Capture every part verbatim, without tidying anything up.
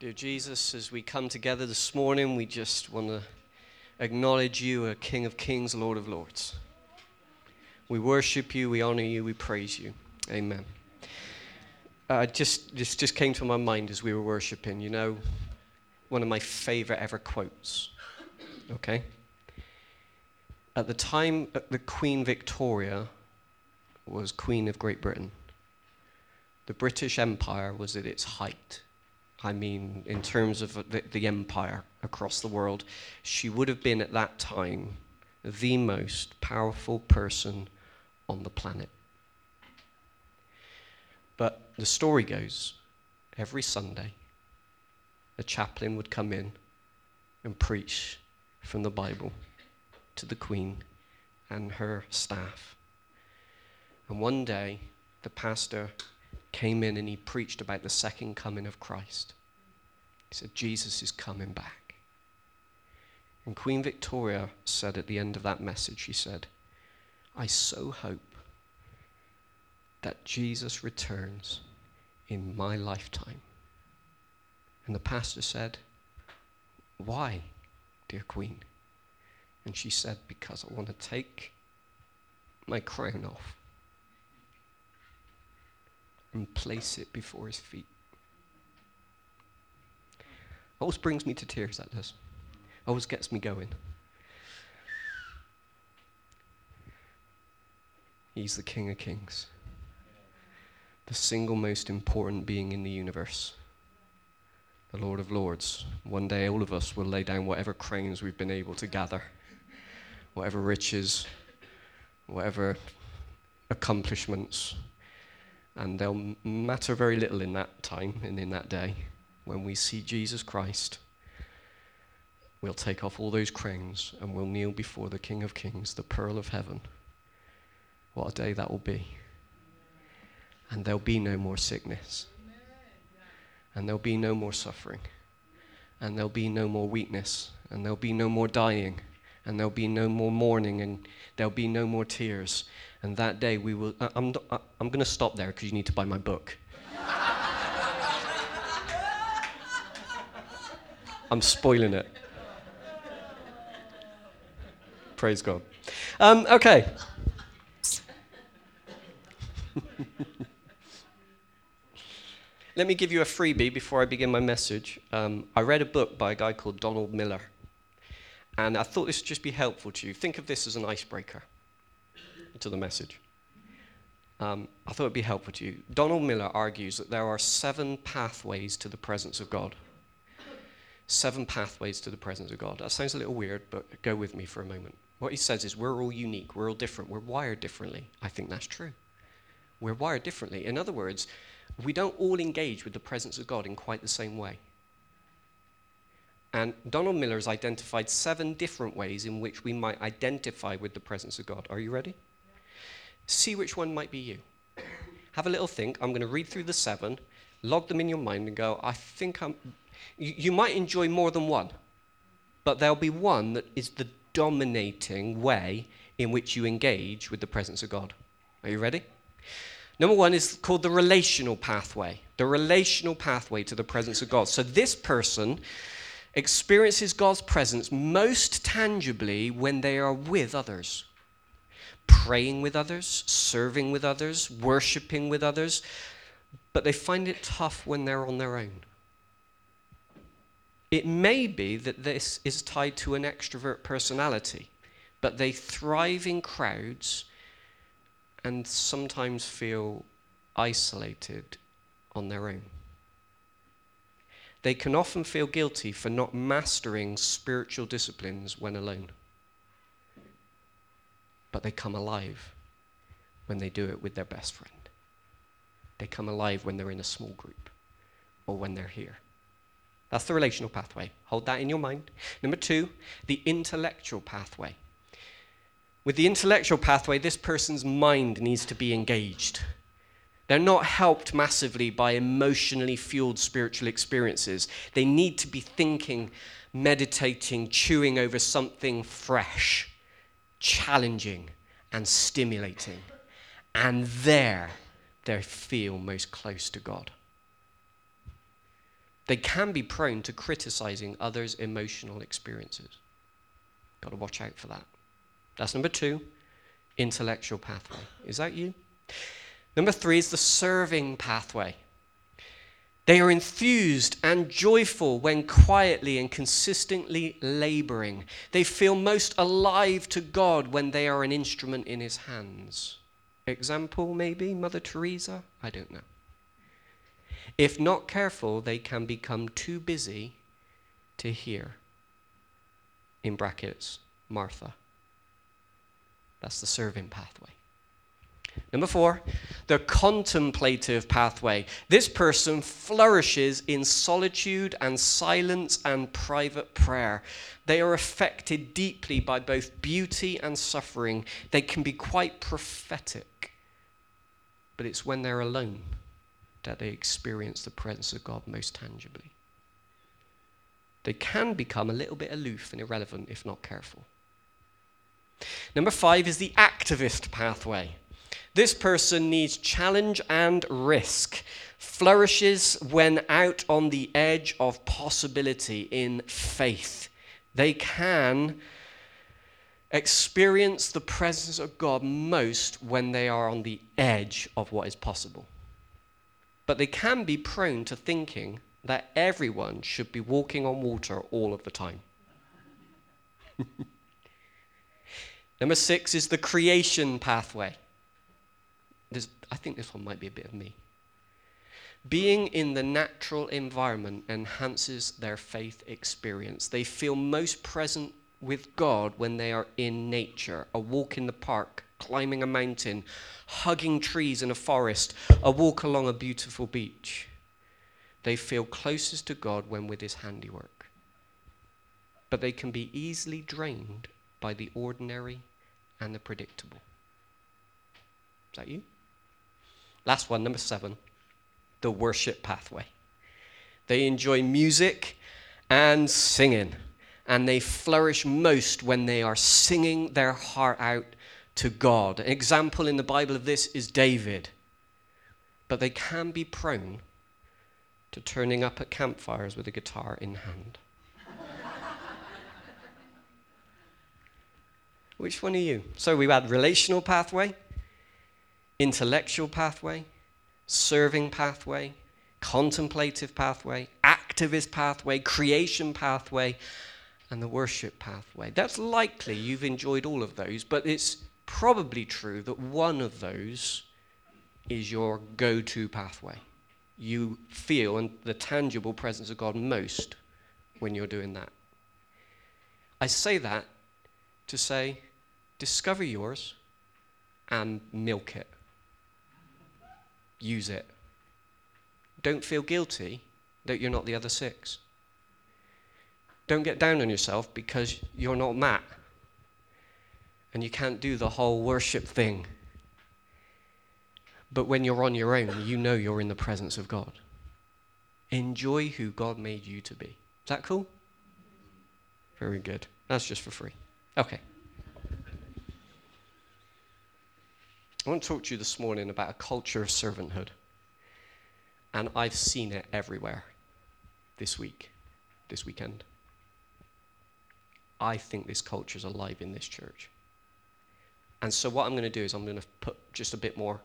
Dear Jesus, as we come together this morning, we just want to acknowledge you are King of Kings, Lord of Lords. We worship you, we honor you, we praise you. Amen. Uh, just, this just came to my mind as we were worshiping, you know, one of my favorite ever quotes, okay? At the time the Queen Victoria was Queen of Great Britain, the British Empire was at its height. I mean, in terms of the, the empire across the world, she would have been at that time the most powerful person on the planet. But the story goes, every Sunday, a chaplain would come in and preach from the Bible to the Queen and her staff. And one day, the pastor came in and he preached about the second coming of Christ. He said, Jesus is coming back. And Queen Victoria said at the end of that message, she said, I so hope that Jesus returns in my lifetime. And the pastor said, why, dear Queen? And she said, because I want to take my crown off and place it before his feet. Always brings me to tears, that does. Always gets me going. He's the King of Kings, the single most important being in the universe, the Lord of Lords. One day all of us will lay down whatever crowns we've been able to gather, whatever riches, whatever accomplishments, and they'll matter very little in that time and in that day. When we see Jesus Christ, we'll take off all those crowns and we'll kneel before the King of Kings, the Pearl of Heaven. What a day that will be. And there'll be no more sickness. And there'll be no more suffering. And there'll be no more weakness. And there'll be no more dying. And there'll be no more mourning, and there'll be no more tears. And that day we will, I, I'm, I, I'm going to stop there because you need to buy my book. I'm spoiling it. Praise God. Um, okay. Let me give you a freebie before I begin my message. Um, I read a book by a guy called Donald Miller. And I thought this would just be helpful to you. Think of this as an icebreaker to the message. Um, I thought it would be helpful to you. Donald Miller argues that there are seven pathways to the presence of God. Seven pathways to the presence of God. That sounds a little weird, but go with me for a moment. What he says is we're all unique. We're all different. We're wired differently. I think that's true. We're wired differently. In other words, we don't all engage with the presence of God in quite the same way. And Donald Miller has identified seven different ways in which we might identify with the presence of God. Are you ready? Yeah. See which one might be you. Have a little think. I'm going to read through the seven, log them in your mind and go, I think I'm... You, you might enjoy more than one, but there'll be one that is the dominating way in which you engage with the presence of God. Are you ready? Number one is called the relational pathway. The relational pathway to the presence of God. So this person experiences God's presence most tangibly when they are with others. Praying with others, serving with others, worshiping with others, but they find it tough when they're on their own. It may be that this is tied to an extrovert personality, but they thrive in crowds and sometimes feel isolated on their own. They can often feel guilty for not mastering spiritual disciplines when alone. But they come alive when they do it with their best friend. They come alive when they're in a small group or when they're here. That's the relational pathway. Hold that in your mind. Number two, the intellectual pathway. With the intellectual pathway, this person's mind needs to be engaged. They're not helped massively by emotionally fueled spiritual experiences. They need to be thinking, meditating, chewing over something fresh, challenging, and stimulating. And there, they feel most close to God. they can be prone to criticizing others' emotional experiences. Got to watch out for that. That's number two, intellectual pathway. Is that you? Number three is the serving pathway. They are enthused and joyful when quietly and consistently laboring. They feel most alive to God when they are an instrument in his hands. Example, maybe, Mother Teresa? I don't know. If not careful, they can become too busy to hear. In brackets, Martha. That's the serving pathway. Number four, the contemplative pathway. This person flourishes in solitude and silence and private prayer. They are affected deeply by both beauty and suffering. They can be quite prophetic, but it's when they're alone that they experience the presence of God most tangibly. They can become a little bit aloof and irrelevant if not careful. Number five is the activist pathway. This person needs challenge and risk, flourishes when out on the edge of possibility in faith. They can experience the presence of God most when they are on the edge of what is possible. But they can be prone to thinking that everyone should be walking on water all of the time. Number six is the creation pathway. There's, I think this one might be a bit of me. Being in the natural environment enhances their faith experience. They feel most present with God when they are in nature. A walk in the park, climbing a mountain, hugging trees in a forest, a walk along a beautiful beach. They feel closest to God when with his handiwork. But they can be easily drained by the ordinary and the predictable. Is that you? Last one, number seven, the worship pathway. They enjoy music and singing, and they flourish most when they are singing their heart out to God. An example in the Bible of this is David. But they can be prone to turning up at campfires with a guitar in hand. Which one are you? So we've had relational pathway, intellectual pathway, serving pathway, contemplative pathway, activist pathway, creation pathway, and the worship pathway. That's likely you've enjoyed all of those, but it's probably true that one of those is your go-to pathway. You feel the tangible presence of God most when you're doing that. I say that to say, discover yours and milk it. Use it. Don't feel guilty that you're not the other six. Don't get down on yourself because you're not Matt. And you can't do the whole worship thing. But when you're on your own, you know you're in the presence of God. Enjoy who God made you to be. Is that cool? Very good. That's just for free. Okay. I want to talk to you this morning about a culture of servanthood. And I've seen it everywhere this week, this weekend. I think this culture is alive in this church. And so what I'm going to do is I'm going to put just a bit more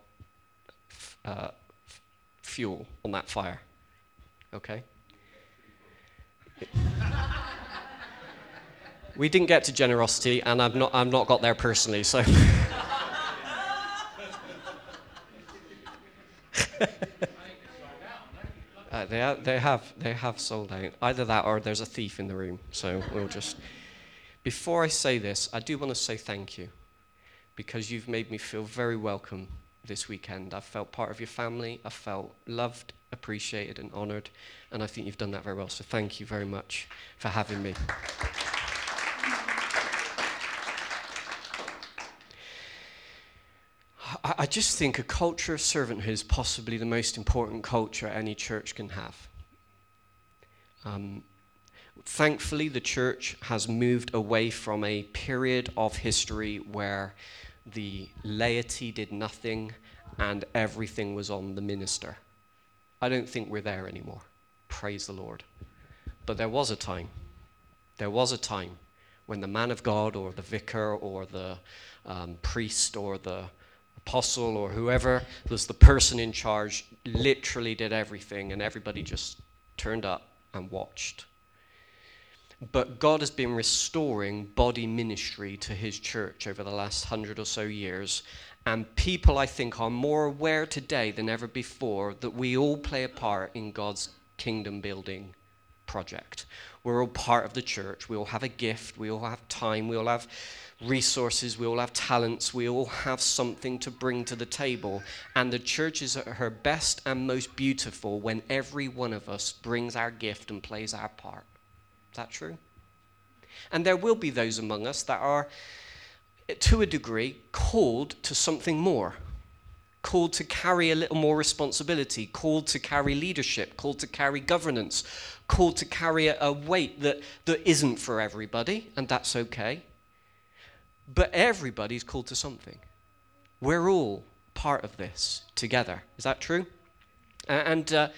uh, f- fuel on that fire. Okay? We didn't get to generosity, and I've not, I've not got there personally, so... Uh, they, ha- they have they have sold out. Either that or there's a thief in the room. So we'll just... Before I say this, I do want to say thank you because you've made me feel very welcome this weekend. I've felt part of your family. I've felt loved, appreciated, and honoured. And I think you've done that very well. So thank you very much for having me. I just think a culture of servanthood is possibly the most important culture any church can have. Um, thankfully, the church has moved away from a period of history where the laity did nothing and everything was on the minister. I don't think we're there anymore. Praise the Lord. But there was a time, there was a time when the man of God or the vicar or the um, priest or the apostle or whoever was the person in charge literally did everything, and everybody just turned up and watched. But God has been restoring body ministry to his church over the last hundred or so years. And people, I think, are more aware today than ever before that we all play a part in God's kingdom building project. We're all part of the church. We all have a gift. We all have time. We all have resources. We all have talents. We all have something to bring to the table. And the church is at her best and most beautiful when every one of us brings our gift and plays our part. Is that true? And there will be those among us that are, to a degree, called to something more, called to carry a little more responsibility, called to carry leadership, called to carry governance, called to carry a, a weight that, that isn't for everybody, and that's okay. But everybody's called to something. We're all part of this together. Is that true? And uh,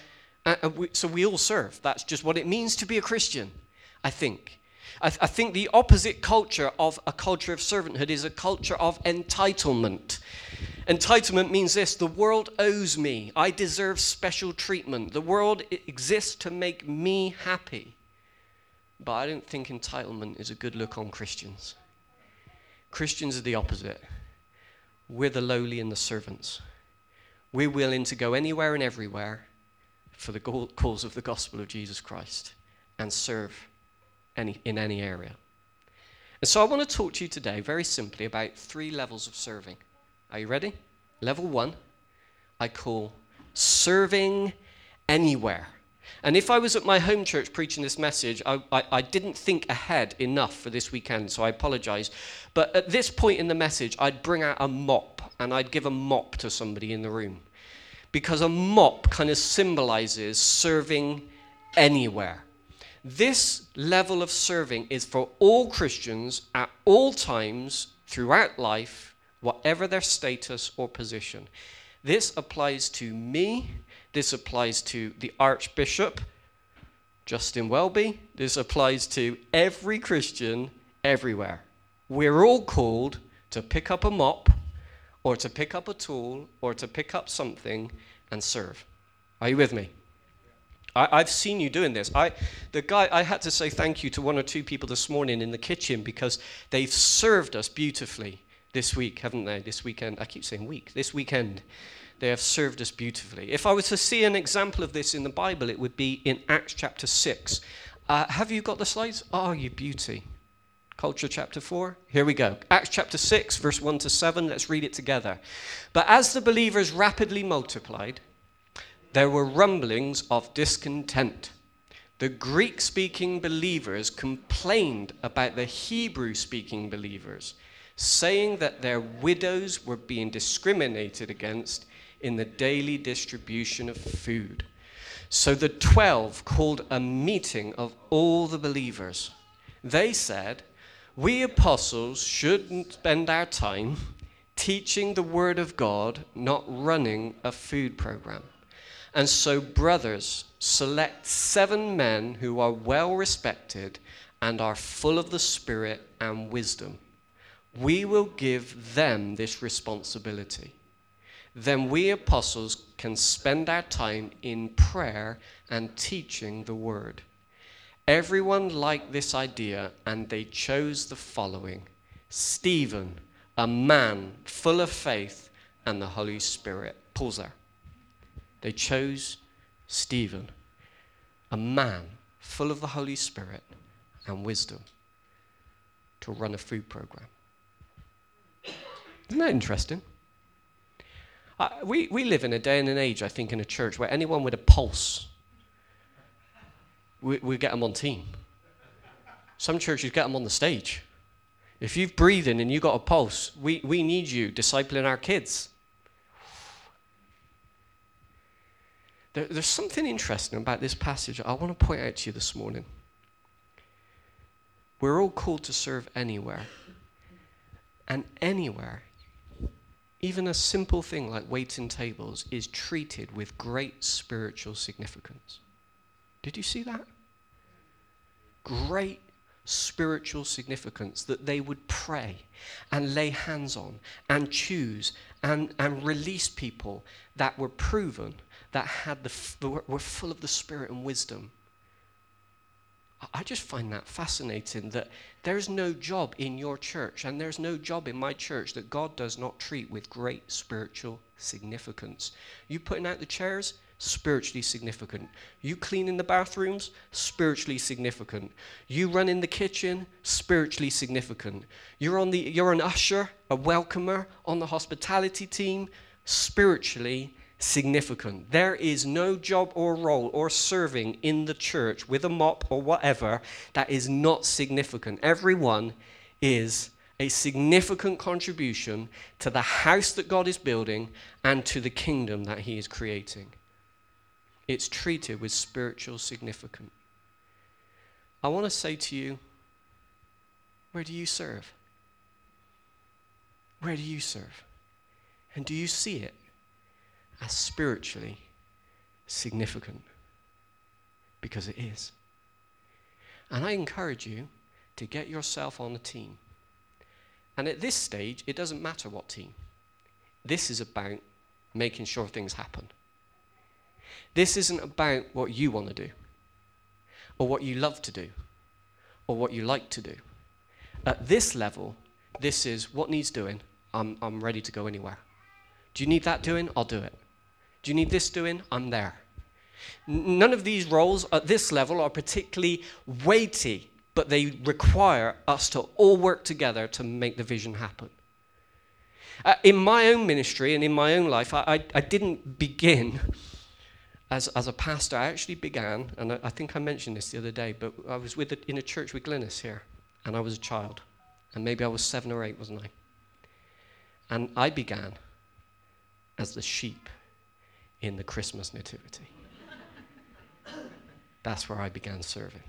uh, we, so we all serve. That's just what it means to be a Christian, I think. I, th- I think the opposite culture of a culture of servanthood is a culture of entitlement. Entitlement means this: the world owes me. I deserve special treatment. The world exists to make me happy. But I don't think entitlement is a good look on Christians. Christians are the opposite. We're the lowly and the servants. We're willing to go anywhere and everywhere for the go- cause of the gospel of Jesus Christ, and serve any, in any area. And so I want to talk to you today very simply about three levels of serving. Are you ready? Level one, I call serving anywhere. And if I was at my home church preaching this message, I, I, I didn't think ahead enough for this weekend, so I apologize. But at this point in the message, I'd bring out a mop, and I'd give a mop to somebody in the room. Because a mop kind of symbolizes serving anywhere. This level of serving is for all Christians at all times throughout life, whatever their status or position. This applies to me. This applies to the Archbishop, Justin Welby. This applies to every Christian everywhere. We're all called to pick up a mop or to pick up a tool or to pick up something and serve. Are you with me? I've seen you doing this. I, the guy, I had to say thank you to one or two people this morning in the kitchen because they've served us beautifully this week, haven't they? This weekend. I keep saying week. This weekend, they have served us beautifully. If I was to see an example of this in the Bible, it would be in Acts chapter six. Uh, have you got the slides? Oh, you beauty. Culture chapter four. Here we go. Acts chapter six, verse one to seven. Let's read it together. But as the believers rapidly multiplied, there were rumblings of discontent. The Greek-speaking believers complained about the Hebrew-speaking believers, saying that their widows were being discriminated against in the daily distribution of food. So the twelve called a meeting of all the believers. They said, "We apostles shouldn't spend our time teaching the word of God, not running a food program. And so, brothers, select seven men who are well respected and are full of the Spirit and wisdom. We will give them this responsibility. Then we apostles can spend our time in prayer and teaching the word." Everyone liked this idea, and they chose the following: Stephen, a man full of faith and the Holy Spirit. Pause there. They chose Stephen, a man full of the Holy Spirit and wisdom, to run a food program. Isn't that interesting? Uh, we, we live in a day and an age, I think, in a church where anyone with a pulse, we, we get them on team. Some churches get them on the stage. If you're breathing and you've got a pulse, we, we need you discipling our kids. There's something interesting about this passage I want to point out to you this morning. We're all called to serve anywhere. And anywhere, even a simple thing like waiting tables, is treated with great spiritual significance. Did you see that? Great spiritual significance that they would pray and lay hands on and choose and, and release people that were proven, that had the were full of the Spirit and wisdom. I just find that fascinating, that there is no job in your church and there's no job in my church that God does not treat with great spiritual significance. You putting out the chairs? Spiritually significant. You cleaning the bathrooms? Spiritually significant. You running the kitchen? Spiritually significant. You're on the you're an usher, a welcomer, on the hospitality team? Spiritually significant. There is no job or role or serving in the church with a mop or whatever that is not significant. Everyone is a significant contribution to the house that God is building and to the kingdom that He is creating. It's treated with spiritual significance. I want to say to you, where do you serve? Where do you serve? And do you see it as spiritually significant? Because it is. And I encourage you to get yourself on a team. And at this stage, it doesn't matter what team. This is about making sure things happen. This isn't about what you want to do, or what you love to do, or what you like to do. At this level, this is what needs doing. I'm, I'm ready to go anywhere. Do you need that doing? I'll do it. Do you need this doing? I'm there. None of these roles at this level are particularly weighty, but they require us to all work together to make the vision happen. Uh, in my own ministry and in my own life, I, I, I didn't begin as as a pastor. I actually began, and I, I think I mentioned this the other day, but I was with a, in a church with Glynnis here, and I was a child, and maybe I was seven or eight, wasn't I? And I began as the sheep in the Christmas nativity. That's where I began serving.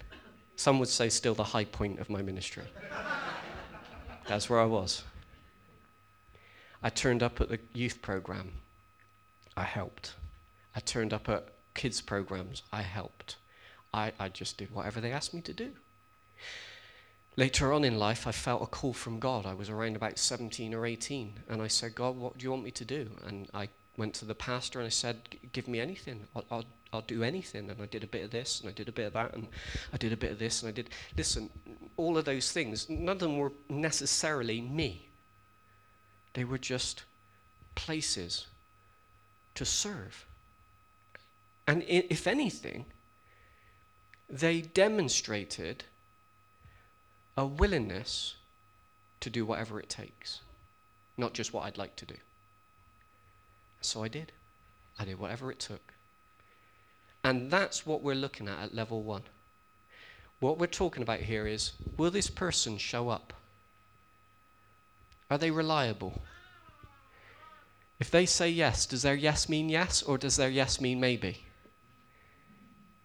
Some would say still the high point of my ministry. That's where I was. I turned up at the youth program. I helped. I turned up at kids programs. I helped. I, I just did whatever they asked me to do. Later on in life, I felt a call from God. I was around about seventeen or eighteen, and I said, God, what do you want me to do? And I went to the pastor, and I said, give me anything. I'll, I'll, I'll do anything. And I did a bit of this, and I did a bit of that, and I did a bit of this, and I did... Listen, all of those things, none of them were necessarily me. They were just places to serve. And if anything, they demonstrated a willingness to do whatever it takes, not just what I'd like to do. So I did. I did whatever it took. And that's what we're looking at at level one. What we're talking about here is, will this person show up? Are they reliable? If they say yes, does their yes mean yes, or does their yes mean maybe?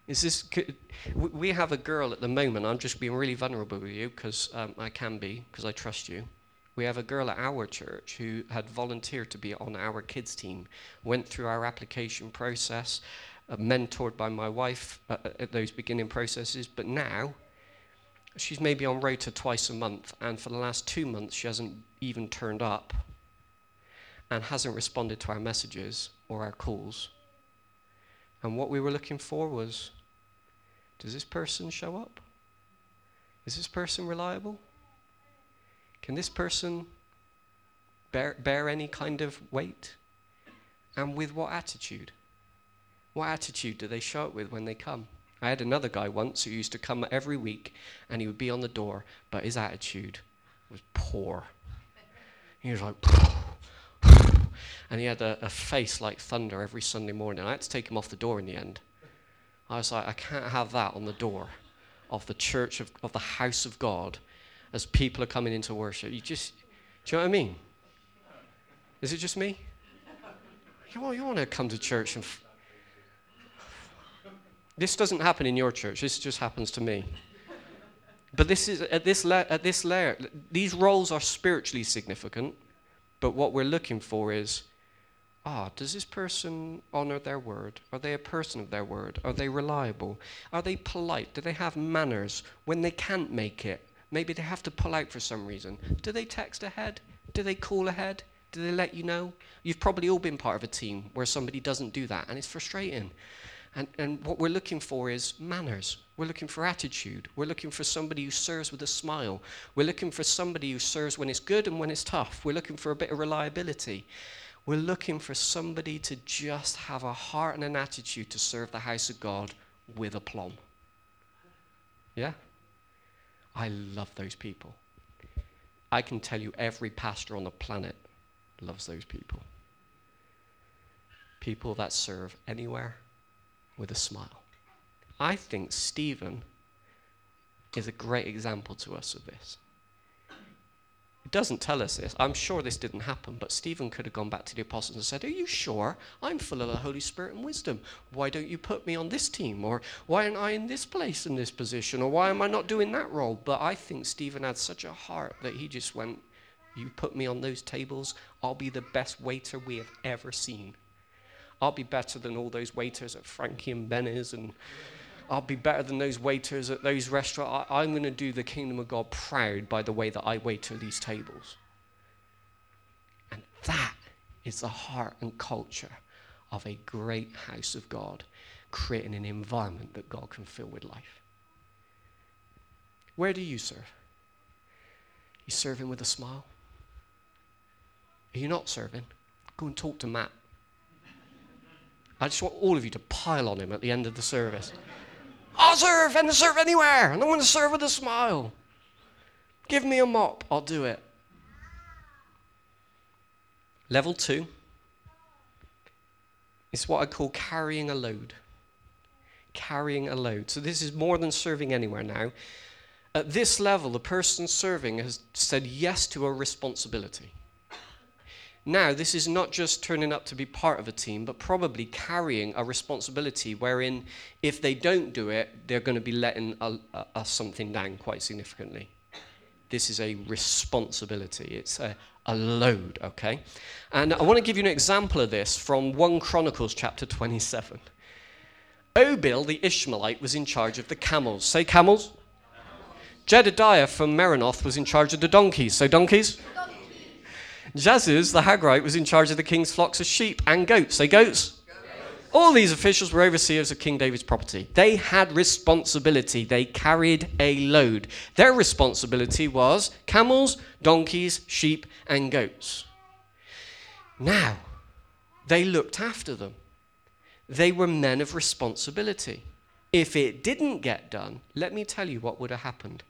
Is this? Could, we have a girl at the moment. I'm just being really vulnerable with you because um, I can be, because I trust you. We have a girl at our church who had volunteered to be on our kids' team, went through our application process, uh, mentored by my wife uh, at those beginning processes, but now she's maybe on rota twice a month, and for the last two months she hasn't even turned up and hasn't responded to our messages or our calls. And what we were looking for was, does this person show up? Is this person reliable? Can this person bear, bear any kind of weight? And with what attitude? What attitude do they show up with when they come? I had another guy once who used to come every week, and he would be on the door, but his attitude was poor. He was like... And he had a, a face like thunder every Sunday morning. I had to take him off the door in the end. I was like, I can't have that on the door of the church, of, of the house of God, as people are coming into worship. You just, do you know what I mean? Is it just me? You want, you want to come to church and... F- this doesn't happen in your church. This just happens to me. But this is at this la- at this layer, these roles are spiritually significant. But what we're looking for is, ah, does this person honor their word? Are they a person of their word? Are they reliable? Are they polite? Do they have manners when they can't make it? Maybe they have to pull out for some reason. Do they text ahead? Do they call ahead? Do they let you know? You've probably all been part of a team where somebody doesn't do that, and it's frustrating. And, and what we're looking for is manners. We're looking for attitude. We're looking for somebody who serves with a smile. We're looking for somebody who serves when it's good and when it's tough. We're looking for a bit of reliability. We're looking for somebody to just have a heart and an attitude to serve the house of God with aplomb. Yeah? I love those people. I can tell you every pastor on the planet loves those people. People that serve anywhere with a smile. I think Stephen is a great example to us of this. It doesn't tell us this. I'm sure this didn't happen, but Stephen could have gone back to the apostles and said, are you sure? I'm full of the Holy Spirit and wisdom. Why don't you put me on this team? Or why aren't I in this place, in this position? Or why am I not doing that role? But I think Stephen had such a heart that he just went, you put me on those tables, I'll be the best waiter we have ever seen. I'll be better than all those waiters at Frankie and Benny's, and I'll be better than those waiters at those restaurants. I, I'm going to do the kingdom of God proud by the way that I waiter these tables. And that is the heart and culture of a great house of God, creating an environment that God can fill with life. Where do you serve? You serving with a smile? Are you not serving? Go and talk to Matt. I just want all of you to pile on him at the end of the service. I'll serve and serve anywhere, and I'm going to serve with a smile. Give me a mop, I'll do it. Level two is what I call carrying a load. Carrying a load. So this is more than serving anywhere now. At this level, the person serving has said yes to a responsibility. Now, this is not just turning up to be part of a team, but probably carrying a responsibility wherein if they don't do it, they're going to be letting a, a, a something down quite significantly. This is a responsibility. It's a, a load, okay? And I want to give you an example of this from First Chronicles chapter twenty-seven. Obil, the Ishmaelite, was in charge of the camels. Say camels. camels. Jedediah from Meronoth was in charge of the donkeys. Say donkeys. Jaziz, the Hagrite, was in charge of the king's flocks of sheep and goats. Say goats. goats. All these officials were overseers of King David's property. They had responsibility. They carried a load. Their responsibility was camels, donkeys, sheep, and goats. Now, they looked after them. They were men of responsibility. If it didn't get done, let me tell you what would have happened.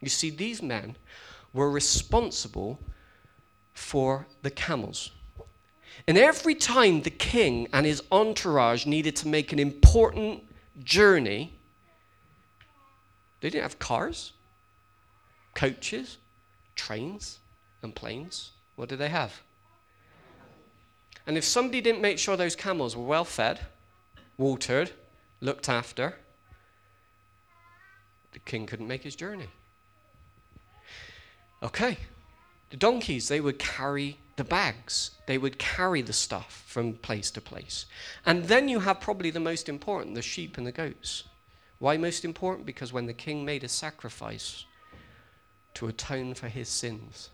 You see, these men were responsible for the camels. And every time the king and his entourage needed to make an important journey, they didn't have cars, coaches, trains, and planes. What did they have? And if somebody didn't make sure those camels were well fed, watered, looked after, the king couldn't make his journey. Okay. The donkeys, they would carry the bags. They would carry the stuff from place to place. And then you have probably the most important, the sheep and the goats. Why most important? Because when the king made a sacrifice to atone for his sins,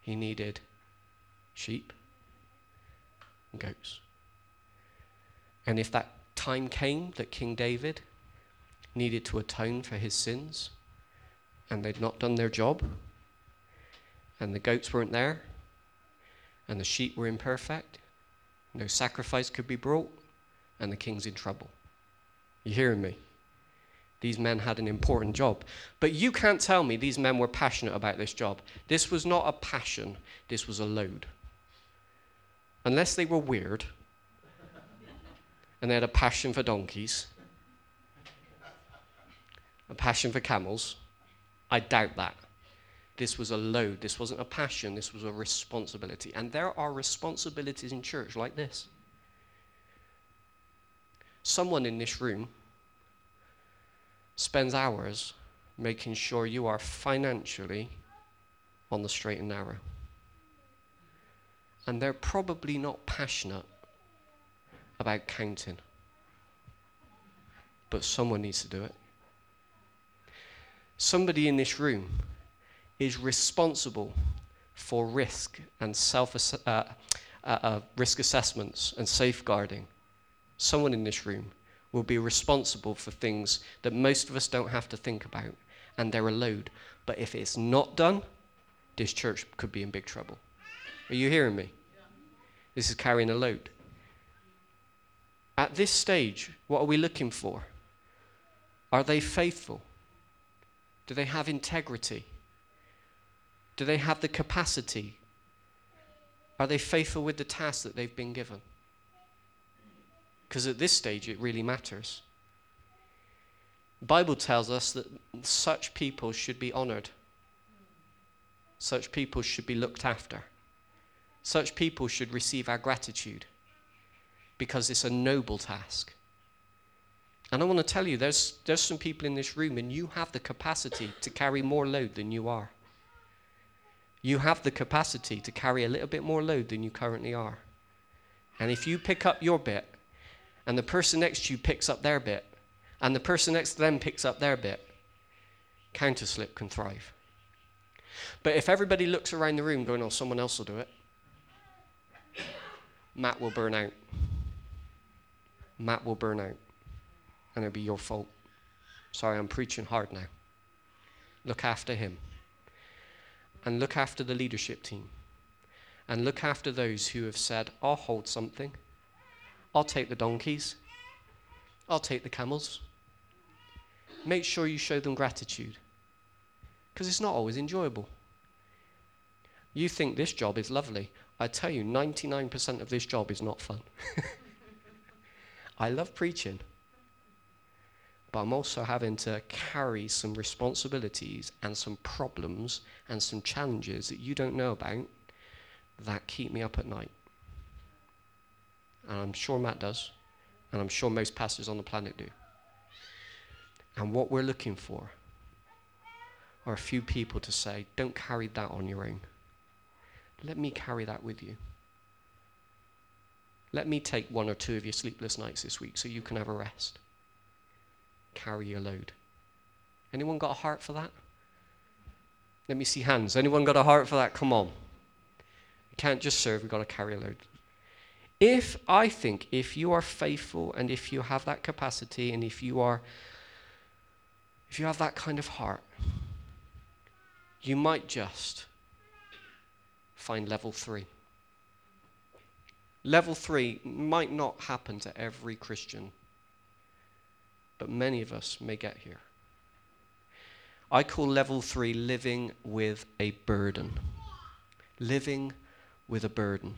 he needed sheep and goats. And if that time came that King David needed to atone for his sins, and they'd not done their job, and the goats weren't there, and the sheep were imperfect, no sacrifice could be brought, and the king's in trouble. You hearing me? These men had an important job. But you can't tell me these men were passionate about this job. This was not a passion, this was a load. Unless they were weird, and they had a passion for donkeys, a passion for camels, I doubt that. This was a load. This wasn't a passion. This was a responsibility. And there are responsibilities in church like this. Someone in this room spends hours making sure you are financially on the straight and narrow. and they're probably not passionate about counting. But someone needs to do it. Somebody in this room is responsible for risk and self uh, uh, uh, risk assessments and safeguarding. Someone in this room will be responsible for things that most of us don't have to think about, and they're a load. But if it's not done, this church could be in big trouble. Are you hearing me? Yeah. This is carrying a load. At this stage, what are we looking for? Are they faithful? Do they have integrity? Do they have the capacity? Are they faithful with the task that they've been given? Because at this stage, it really matters. The Bible tells us that such people should be honored. Such people should be looked after. Such people should receive our gratitude, because it's a noble task. And I want to tell you, there's, there's some people in this room, and you have the capacity to carry more load than you are. You have the capacity to carry a little bit more load than you currently are. And if you pick up your bit, and the person next to you picks up their bit, and the person next to them picks up their bit, counterslip can thrive. But if everybody looks around the room going, oh, someone else will do it, Matt will burn out. Matt will burn out. And it'll be your fault. Sorry, I'm preaching hard now. Look after him. And look after the leadership team. And look after those who have said, I'll hold something. I'll take the donkeys. I'll take the camels. Make sure you show them gratitude. Because it's not always enjoyable. You think this job is lovely. I tell you, ninety-nine percent of this job is not fun. I love preaching. But I'm also having to carry some responsibilities and some problems and some challenges that you don't know about that keep me up at night. And I'm sure Matt does, and I'm sure most pastors on the planet do. And what we're looking for are a few people to say, don't carry that on your own. Let me carry that with you. Let me take one or two of your sleepless nights this week so you can have a rest. Carry your load. Anyone got a heart for that? Let me see hands. Anyone got a heart for that? Come on. You can't just serve, we've got to carry a load. If I think if you are faithful and if you have that capacity and if you are if you have that kind of heart, you might just find level three. Level three might not happen to every Christian. But many of us may get here. I call level three living with a burden. Living with a burden.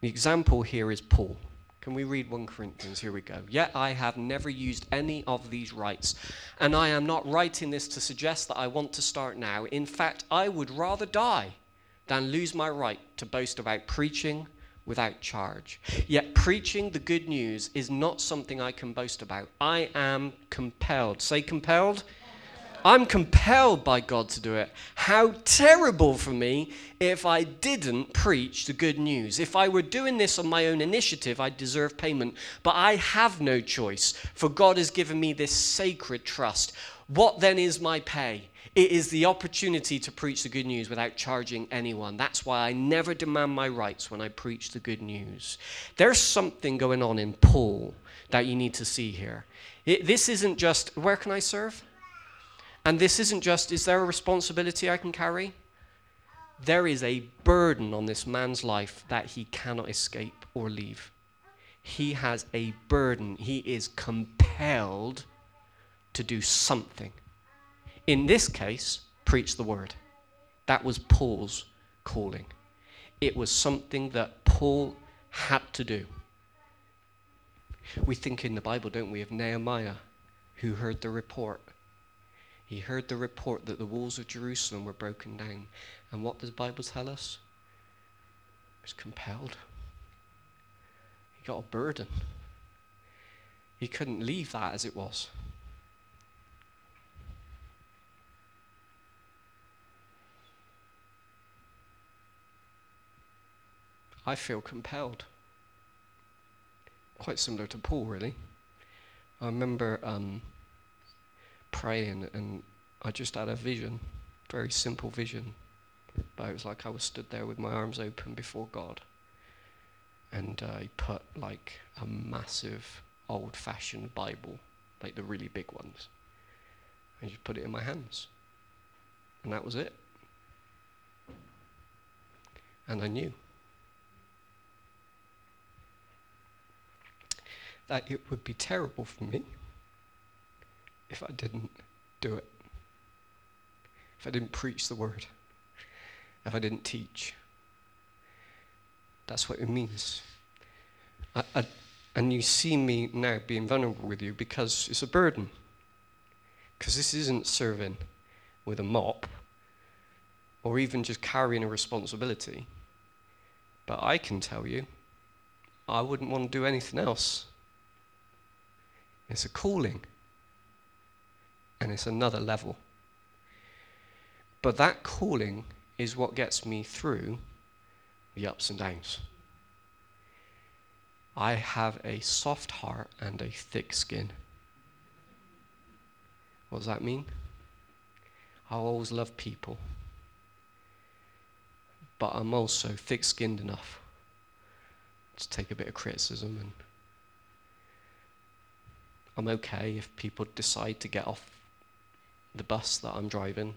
The example here is Paul. Can we read First Corinthians? Here we go. Yet I have never used any of these rights, and I am not writing this to suggest that I want to start now. In fact, I would rather die than lose my right to boast about preaching without charge. Yet preaching the good news is not something I can boast about. I am compelled. Say compelled. I'm compelled by God to do it. How terrible for me if I didn't preach the good news. If I were doing this on my own initiative, I'd deserve payment. But I have no choice, for God has given me this sacred trust. What then is my pay? It is the opportunity to preach the good news without charging anyone. That's why I never demand my rights when I preach the good news. There's something going on in Paul that you need to see here. It, this isn't just, where can I serve? And this isn't just, is there a responsibility I can carry? There is a burden on this man's life that he cannot escape or leave. He has a burden. He is compelled to do something. In this case, preach the word. That was Paul's calling. It was something that Paul had to do. We think in the Bible, don't we, of Nehemiah, who heard the report. He heard the report that the walls of Jerusalem were broken down. And what does the Bible tell us? He was compelled. He got a burden. He couldn't leave that as it was. I feel compelled. Quite similar to Paul, really. I remember um, praying, and I just had a vision, very simple vision. But it was like I was stood there with my arms open before God. And uh, he put like a massive old-fashioned Bible, like the really big ones. And just put it in my hands. And that was it. And I knew that it would be terrible for me if I didn't do it. If I didn't preach the word. If I didn't teach. That's what it means. I, I, and you see me now being vulnerable with you because it's a burden. Because this isn't serving with a mop or even just carrying a responsibility. But I can tell you, I wouldn't want to do anything else. It's a calling. And it's another level. But that calling is what gets me through the ups and downs. I have a soft heart and a thick skin. What does that mean? I'll always love people. But I'm also thick-skinned enough to take a bit of criticism, and I'm okay if people decide to get off the bus that I'm driving,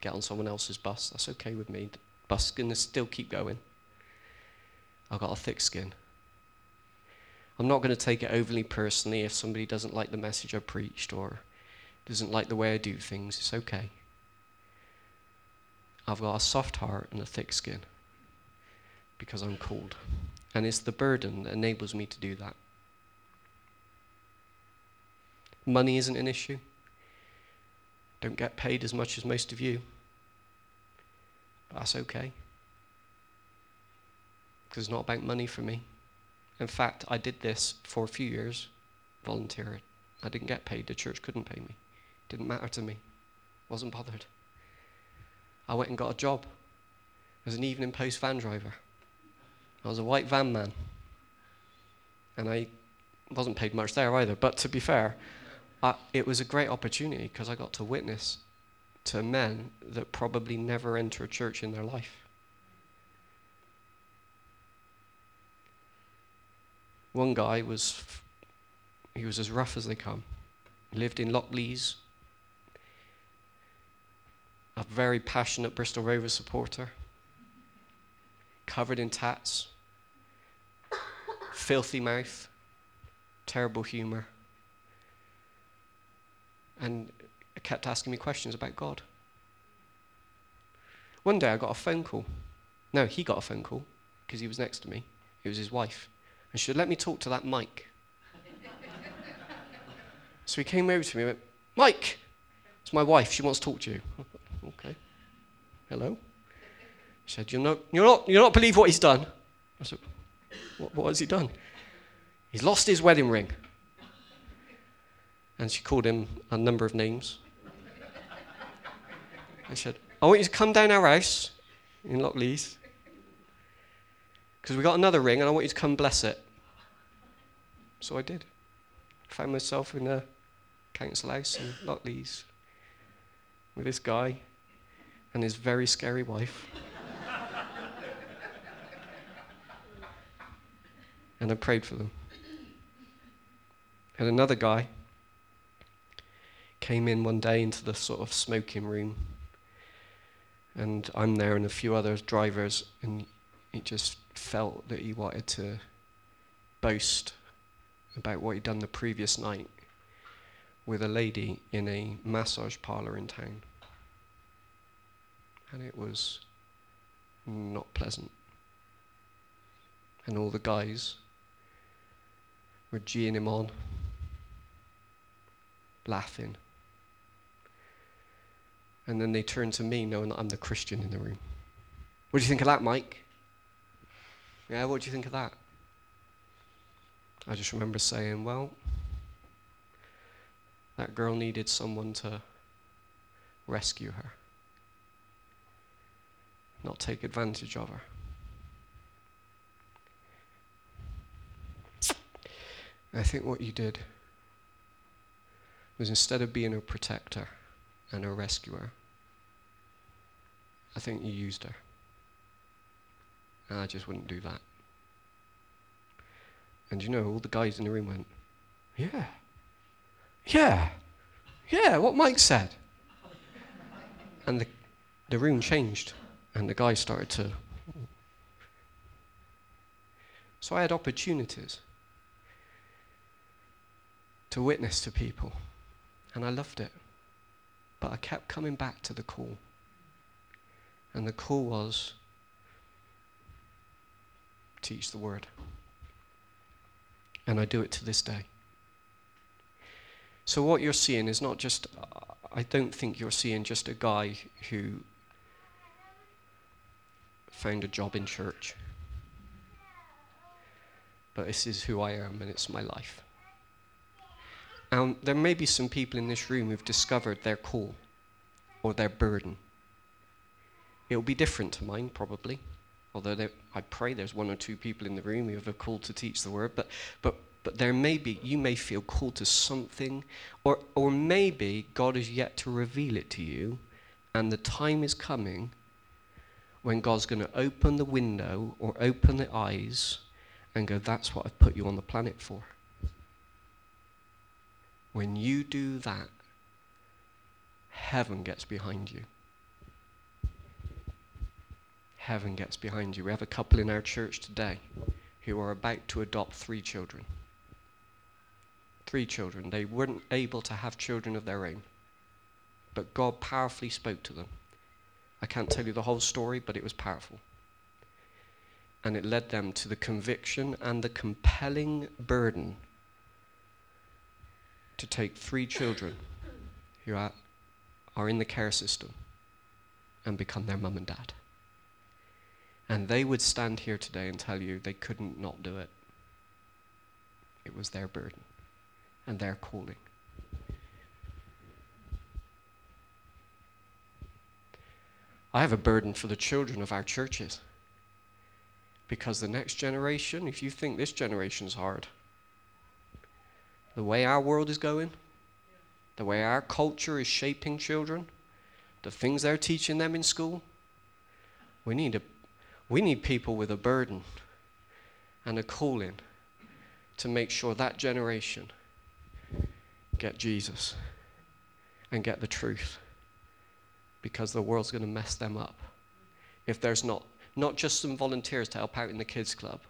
get on someone else's bus. That's okay with me. The bus can still keep going. I've got a thick skin. I'm not going to take it overly personally if somebody doesn't like the message I preached or doesn't like the way I do things. It's okay. I've got a soft heart and a thick skin because I'm called. And it's the burden that enables me to do that. Money isn't an issue. Don't get paid as much as most of you. But that's okay. Because it's not about money for me. In fact, I did this for a few years, volunteering. I didn't get paid. The church couldn't pay me. Didn't matter to me. Wasn't bothered. I went and got a job as an Evening Post van driver. I was a white van man. And I wasn't paid much there either, but to be fair, I, it was a great opportunity because I got to witness to men that probably never enter a church in their life. One guy was, he was as rough as they come. He lived in Lockleys, a very passionate Bristol Rovers supporter, covered in tats, filthy mouth, terrible humour. And kept asking me questions about God. One day I got a phone call. No, he got a phone call because he was next to me. It was his wife. And she said, let me talk to that Mike. So he came over to me and went, Mike, it's my wife. She wants to talk to you. Thought, okay. Hello? She said, you'll not, you'll not, you'll not believe what he's done. I said, what, what has he done? He's lost his wedding ring. And she called him a number of names. I said, I want you to come down our house in Lockleys because we got another ring and I want you to come bless it. So I did. I found myself in a council house in Lockleys with this guy and his very scary wife. And I prayed for them. And another guy came in one day into the sort of smoking room, and I'm there and a few other drivers, and he just felt that he wanted to boast about what he'd done the previous night with a lady in a massage parlour in town. And it was not pleasant. And all the guys were geeing him on, laughing. And then they turned to me, knowing that I'm the Christian in the room. What do you think of that, Mike? Yeah, what do you think of that? I just remember saying, well, that girl needed someone to rescue her, not take advantage of her. I think what you did was, instead of being a protector and a rescuer, I think you used her. And I just wouldn't do that. And you know, all the guys in the room went, yeah, yeah, yeah, what Mike said. And the, the room changed, and the guys started to... So I had opportunities to witness to people, and I loved it. But I kept coming back to the call. And the call was, teach the word. And I do it to this day. So what you're seeing is not just, I don't think you're seeing just a guy who found a job in church. But this is who I am, and it's my life. And there may be some people in this room who've discovered their call or their burden. It'll be different to mine, probably. Although there, I pray there's one or two people in the room who have a call to teach the word, but but but there may be, you may feel called to something, or or maybe God is yet to reveal it to you, and the time is coming when God's going to open the window or open the eyes and go, that's what I've put you on the planet for. When you do that, heaven gets behind you. Heaven gets behind you. We have a couple in our church today who are about to adopt three children. Three children. They weren't able to have children of their own, but God powerfully spoke to them. I can't tell you the whole story, but it was powerful. And it led them to the conviction and the compelling burden to take three children who are, are in the care system and become their mum and dad. And they would stand here today and tell you they couldn't not do it. It was their burden and their calling. I have a burden for the children of our churches. Because the next generation, if you think this generation's hard, the way our world is going, the way our culture is shaping children, the things they're teaching them in school, we need a, we need people with a burden and a calling to make sure that generation get Jesus and get the truth, because the world's going to mess them up if there's not Not just some volunteers to help out in the kids' club,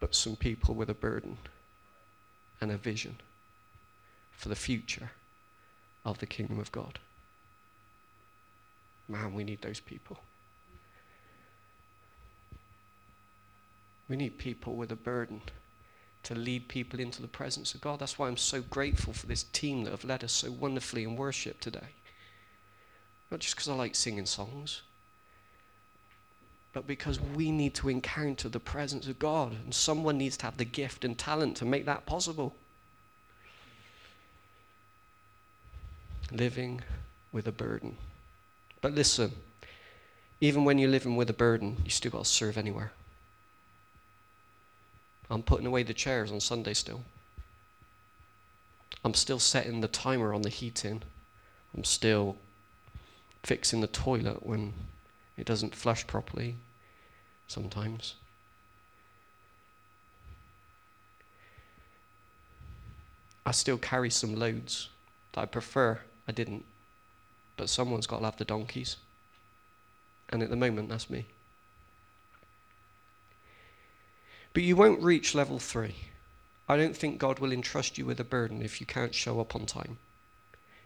but some people with a burden and a vision for the future of the kingdom of God. Man, we need those people. We need people with a burden to lead people into the presence of God. That's why I'm so grateful for this team that have led us so wonderfully in worship today. Not just because I like singing songs, but because we need to encounter the presence of God, and someone needs to have the gift and talent to make that possible. Living with a burden. But listen, even when you're living with a burden, you still got to serve anywhere. I'm putting away the chairs on Sunday still. I'm still setting the timer on the heating. I'm still fixing the toilet when it doesn't flush properly sometimes. I still carry some loads that I prefer I didn't, but someone's got to have the donkeys. And at the moment, that's me. But you won't reach level three. I don't think God will entrust you with a burden if you can't show up on time.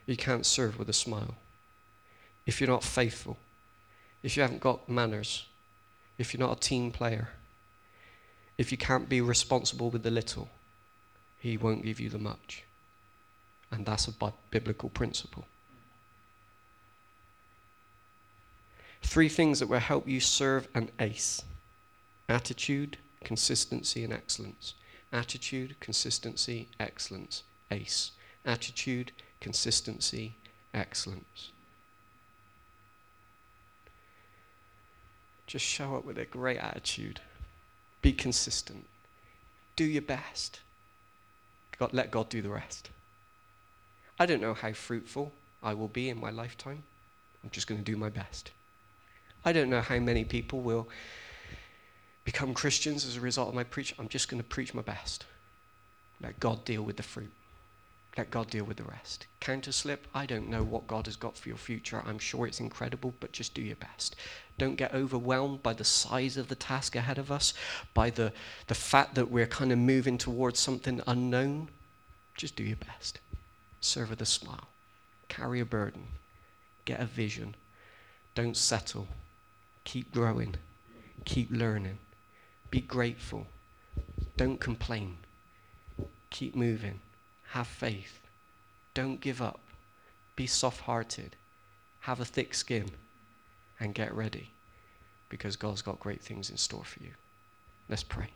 You can't serve with a smile. If you're not faithful. If you haven't got manners, if you're not a team player, if you can't be responsible with the little, he won't give you the much. And that's a biblical principle. Three things that will help you serve an ace. Attitude, consistency, and excellence. Attitude, consistency, excellence, ace. Attitude, consistency, excellence. Just show up with a great attitude. Be consistent. do your best. God, let God do the rest. I don't know how fruitful I will be in my lifetime. I'm just going to do my best. I don't know how many people will become Christians as a result of my preaching. I'm just going to preach my best. Let God deal with the fruit. Let God deal with the rest. Counterslip, I don't know what God has got for your future. I'm sure it's incredible, but just do your best. Don't get overwhelmed by the size of the task ahead of us, by the, the fact that we're kind of moving towards something unknown. Just do your best. Serve with a smile. Carry a burden. Get a vision. Don't settle. Keep growing. Keep learning. Be grateful. Don't complain. Keep moving. Have faith. Don't give up. Be soft-hearted. Have a thick skin. And get ready. Because God's got great things in store for you. Let's pray.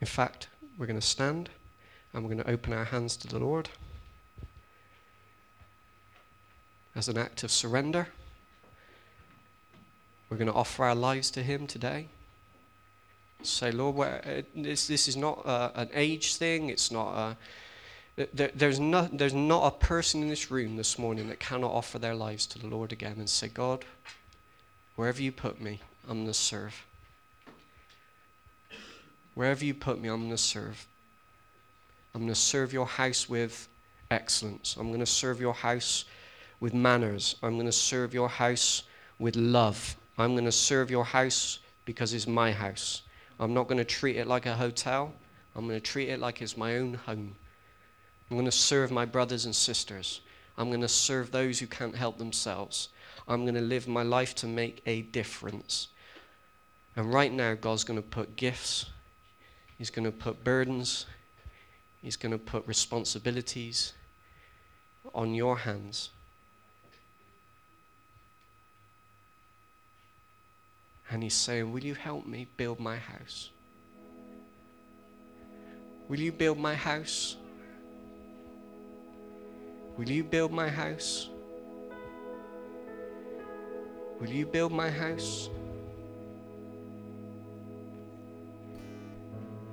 In fact, we're going to stand and we're going to open our hands to the Lord as an act of surrender. We're going to offer our lives to him today. Say, Lord, uh, this, this is not uh, an age thing. It's not a, there, there's not there's not a person in this room this morning that cannot offer their lives to the Lord again and say, God, wherever you put me, I'm going to serve. Wherever you put me, I'm going to serve. I'm going to serve your house with excellence. I'm going to serve your house with manners. I'm going to serve your house with love. I'm going to serve your house because it's my house. I'm not going to treat it like a hotel. I'm going to treat it like it's my own home. I'm going to serve my brothers and sisters. I'm going to serve those who can't help themselves. I'm going to live my life to make a difference. And right now, God's going to put gifts. He's going to put burdens. He's going to put responsibilities on your hands. And he's saying, will you help me build my house? Will you build my house? Will you build my house? Will you build my house?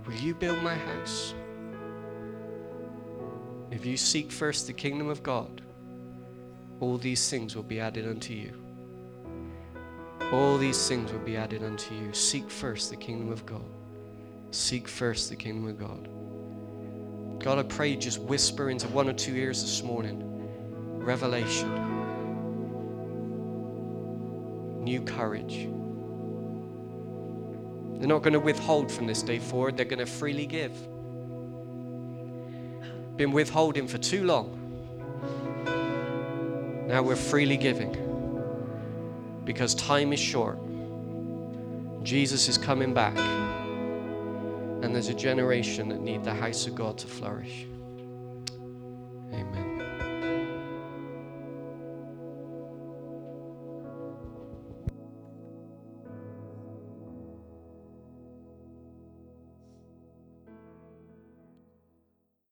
Will you build my house? If you seek first the kingdom of God, all these things will be added unto you. All these things will be added unto you. Seek first the kingdom of God. Seek first the kingdom of God. God, I pray you just whisper into one or two ears this morning. Revelation. New courage. They're not going to withhold from this day forward. They're going to freely give. Been withholding for too long. Now we're freely giving. Because time is short. Jesus is coming back. And there's a generation that need the house of God to flourish. Amen.